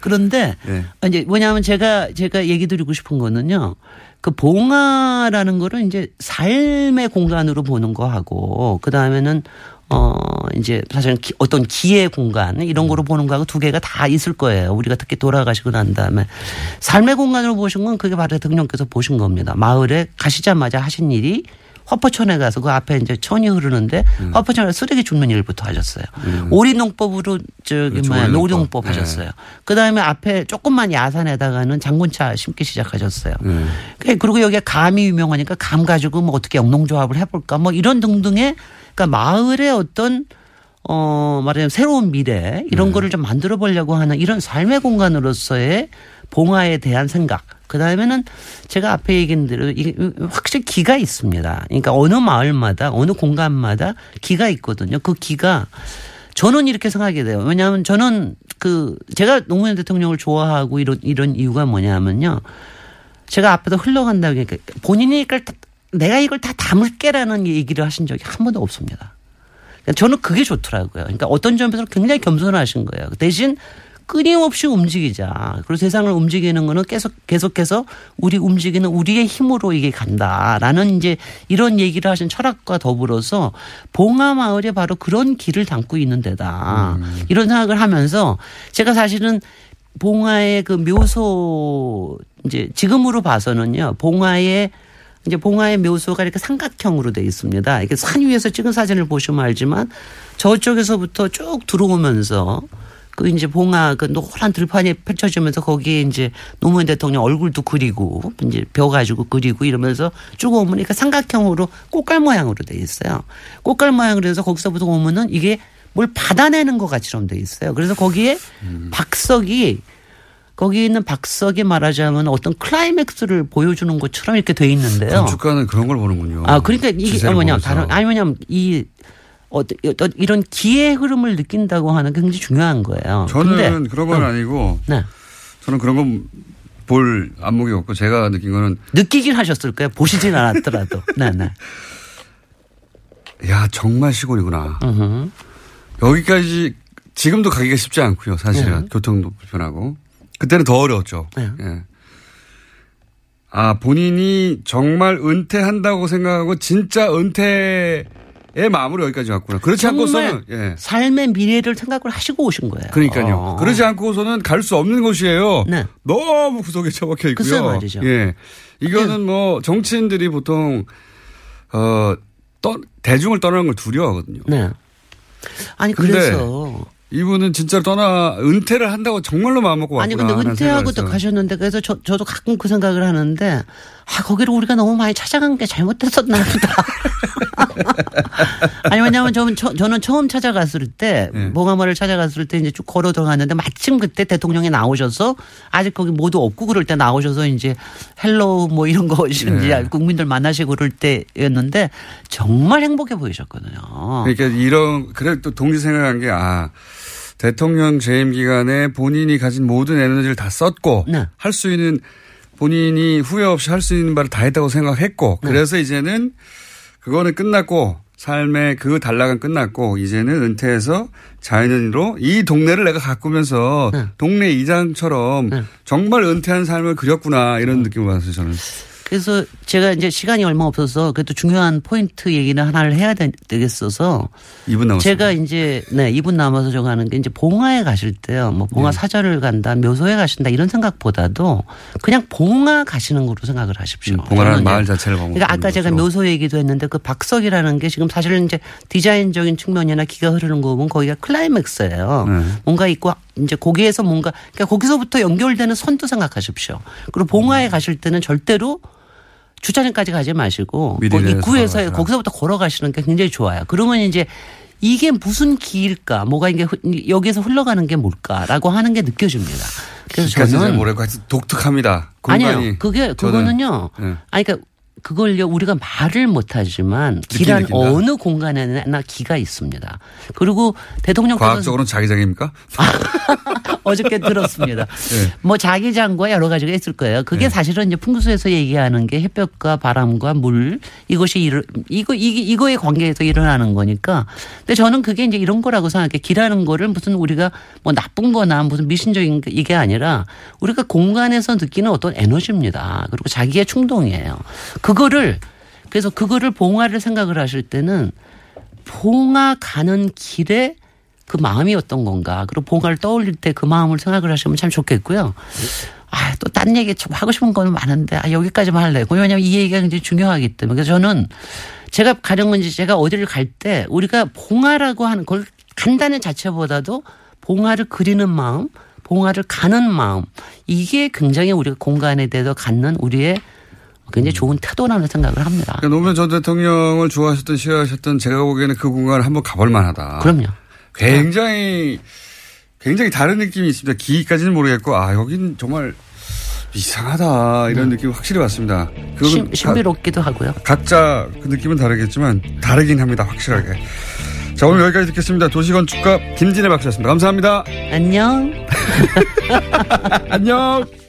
그런데 네. 이제 뭐냐면 제가 얘기 드리고 싶은 거는요. 그 봉하라는 거를 이제 삶의 공간으로 보는 거하고 그 다음에는 이제 사실은 어떤 기회 공간 이런 거로 보는 거하고 두 개가 다 있을 거예요. 우리가 특히 돌아가시고 난 다음에 삶의 공간으로 보신 건 그게 바로 대통령께서 보신 겁니다. 마을에 가시자마자 하신 일이 화포천에 가서 그 앞에 이제 천이 흐르는데 화포천에 쓰레기 줍는 일부터 하셨어요. 오리농법으로 오리농법 하셨어요. 그 다음에 앞에 조금만 야산에다가는 장군차 심기 시작하셨어요. 그리고 여기에 감이 유명하니까 감 가지고 뭐 어떻게 영농조합을 해볼까 뭐 이런 등등의 그러니까 마을의 어떤 말하자면 새로운 미래 이런 거를 좀 만들어 보려고 하는 이런 삶의 공간으로서의 봉하에 대한 생각. 그다음에는 제가 앞에 얘기한 대로 확실히 기가 있습니다. 그러니까 어느 마을마다 어느 공간마다 기가 있거든요. 그 기가 저는 이렇게 생각하게 돼요. 왜냐하면 저는 그 제가 노무현 대통령을 좋아하고 이런 이유가 뭐냐면요. 제가 앞에도 흘러간다고 하니까 본인이 내가 이걸 다 담을게라는 얘기를 하신 적이 한 번도 없습니다. 저는 그게 좋더라고요. 그러니까 어떤 점에서 굉장히 겸손하신 거예요. 대신 끊임없이 움직이자. 그리고 세상을 움직이는 거는 계속해서 우리 움직이는 우리의 힘으로 이게 간다라는 이제 이런 얘기를 하신 철학과 더불어서 봉하마을이 바로 그런 길을 담고 있는 데다. 이런 생각을 하면서 제가 사실은 봉하의 그 묘소 이제 지금으로 봐서는요. 봉하의 묘소가 이렇게 삼각형으로 되어 있습니다. 이렇게 산 위에서 찍은 사진을 보시면 알지만 저쪽에서부터 쭉 들어오면서 그 이제 봉하 그 노란 들판이 펼쳐지면서 거기에 이제 노무현 대통령 얼굴도 그리고 이제 벼 가지고 그리고 이러면서 쭉 오면 이렇게 삼각형으로 꽃갈 모양으로 되어 있어요. 꽃갈 모양으로 해서 거기서부터 오면은 이게 뭘 받아내는 것 같이처럼 되어 있어요. 그래서 거기에 거기 있는 박석이 말하자면 어떤 클라이맥스를 보여주는 것처럼 이렇게 돼 있는데요. 건축가는 그런 걸 보는군요. 아, 그러니까 이게 뭐냐, 왜냐면 이 어떤 이런 기의 흐름을 느낀다고 하는 게 굉장히 중요한 거예요. 저는 그런 건 아니고, 네. 저는 그런 건 볼 안목이 없고 제가 느낀 거는 느끼긴 하셨을 거예요. 보시진 않았더라도. 네네. 야, 정말 시골이구나. 여기까지 지금도 가기가 쉽지 않고요. 사실은 교통도 불편하고. 그때는 더 어려웠죠. 예. 아, 본인이 정말 은퇴한다고 생각하고 진짜 은퇴의 마음으로 여기까지 왔구나. 그렇지 않고서는 예. 삶의 미래를 생각을 하시고 오신 거예요. 그러니까요. 그렇지 않고서는 갈 수 없는 곳이에요. 네. 너무 구석에 처박혀 있고요. 글쎄 말이죠. 예. 이거는 뭐 정치인들이 보통 대중을 떠나는 걸 두려워하거든요. 네. 아니 그래서. 이분은 진짜로 은퇴를 한다고 정말로 마음먹고 왔구나. 아니 근데 은퇴하고 또 가셨는데 그래서 저도 가끔 그 생각을 하는데 거기를 우리가 너무 많이 찾아간 게 잘못됐었나 보다. 아니 왜냐하면 저는 처음 찾아갔을 때 봉하마을을 찾아갔을 때 이제 쭉 걸어 들어갔는데 마침 그때 대통령이 나오셔서 아직 거기 모두 없고 그럴 때 나오셔서 이제 헬로우 뭐 이런 거 오시는지 국민들 만나시고 그럴 때였는데 정말 행복해 보이셨거든요. 그러니까 그래도 동시 생각한 게 대통령 재임 기간에 본인이 가진 모든 에너지를 다 썼고 할 수 있는 본인이 후회 없이 할 수 있는 바를 다 했다고 생각했고 그래서 이제는 그거는 끝났고 삶의 그 단락은 끝났고 이제는 은퇴해서 자연인으로 이 동네를 내가 가꾸면서 동네 이장처럼 정말 은퇴한 삶을 그렸구나 이런 느낌을 받았어요 저는. 그래서 제가 이제 시간이 얼마 없어서 그래도 중요한 포인트 얘기는 하나를 해야 되겠어서 2분 남았어요. 제가 이제 2분 남아서 저거 하는 게 이제 봉하에 가실 때요. 뭐 봉하 사절을 간다, 묘소에 가신다 이런 생각보다도 그냥 봉하 가시는 거로 생각을 하십시오. 봉하라는 마을 자체를 보면. 그러니까 아까 제가 묘소 얘기도 했는데 그 박석이라는 게 지금 사실은 이제 디자인적인 측면이나 기가 흐르는 거 보면 거기가 클라이맥스예요. 뭔가 있고 이제 거기에서 그러니까 거기서부터 연결되는 선도 생각하십시오. 그리고 봉하에 가실 때는 절대로 주차장까지 가지 마시고 입구에서 거기서부터 걸어가시는 게 굉장히 좋아요. 그러면 이제 이게 무슨 길일까? 뭐가 이게 여기에서 흘러가는 게 뭘까라고 하는 게 느껴집니다. 그래서 저는 독특합니다. 공간이. 아니요, 그거는요. 네. 아니 그러니까 그걸요 우리가 말을 못하지만 길한 어느 공간에나 기가 있습니다. 그리고 대통령께서 과학적으로는 자기장입니까? 어저께 들었습니다. 네. 뭐 자기장과 여러 가지가 있을 거예요. 그게 네. 사실은 이제 풍수에서 얘기하는 게 햇볕과 바람과 물 이것이 이거의 관계에서 일어나는 거니까. 근데 저는 그게 이제 이런 거라고 생각해. 기라는 거를 무슨 우리가 뭐 나쁜거나 무슨 미신적인 이게 아니라 우리가 공간에서 느끼는 어떤 에너지입니다. 그리고 자기의 충동이에요. 그래서 그거를 봉하를 생각을 하실 때는 봉하 가는 길에 그 마음이 어떤 건가. 그리고 봉하를 떠올릴 때 그 마음을 생각을 하시면 참 좋겠고요. 아, 또 딴 얘기 좀 하고 싶은 건 많은데 여기까지만 할래요. 왜냐하면 이 얘기가 굉장히 중요하기 때문에. 그래서 저는 제가 가령 건지 제가 어디를 갈 때 우리가 봉하라고 하는 걸 간단한 자체보다도 봉하를 그리는 마음, 봉하를 가는 마음 이게 굉장히 우리가 공간에 대해서 갖는 우리의 굉장히 좋은 태도라는 생각을 합니다. 그러니까 노무현 전 대통령을 좋아하셨던 싫어하셨던 제가 보기에는 그 공간을 한번 가볼 만하다. 그럼요. 굉장히 다른 느낌이 있습니다. 기까지는 모르겠고 아 여긴 정말 이상하다 이런 느낌 확실히 받습니다. 그건 신비롭기도 하고요. 각자 그 느낌은 다르겠지만 다르긴 합니다. 확실하게. 자 오늘 여기까지 듣겠습니다. 도시건축가 김진애 박사였습니다. 감사합니다. 안녕. 안녕.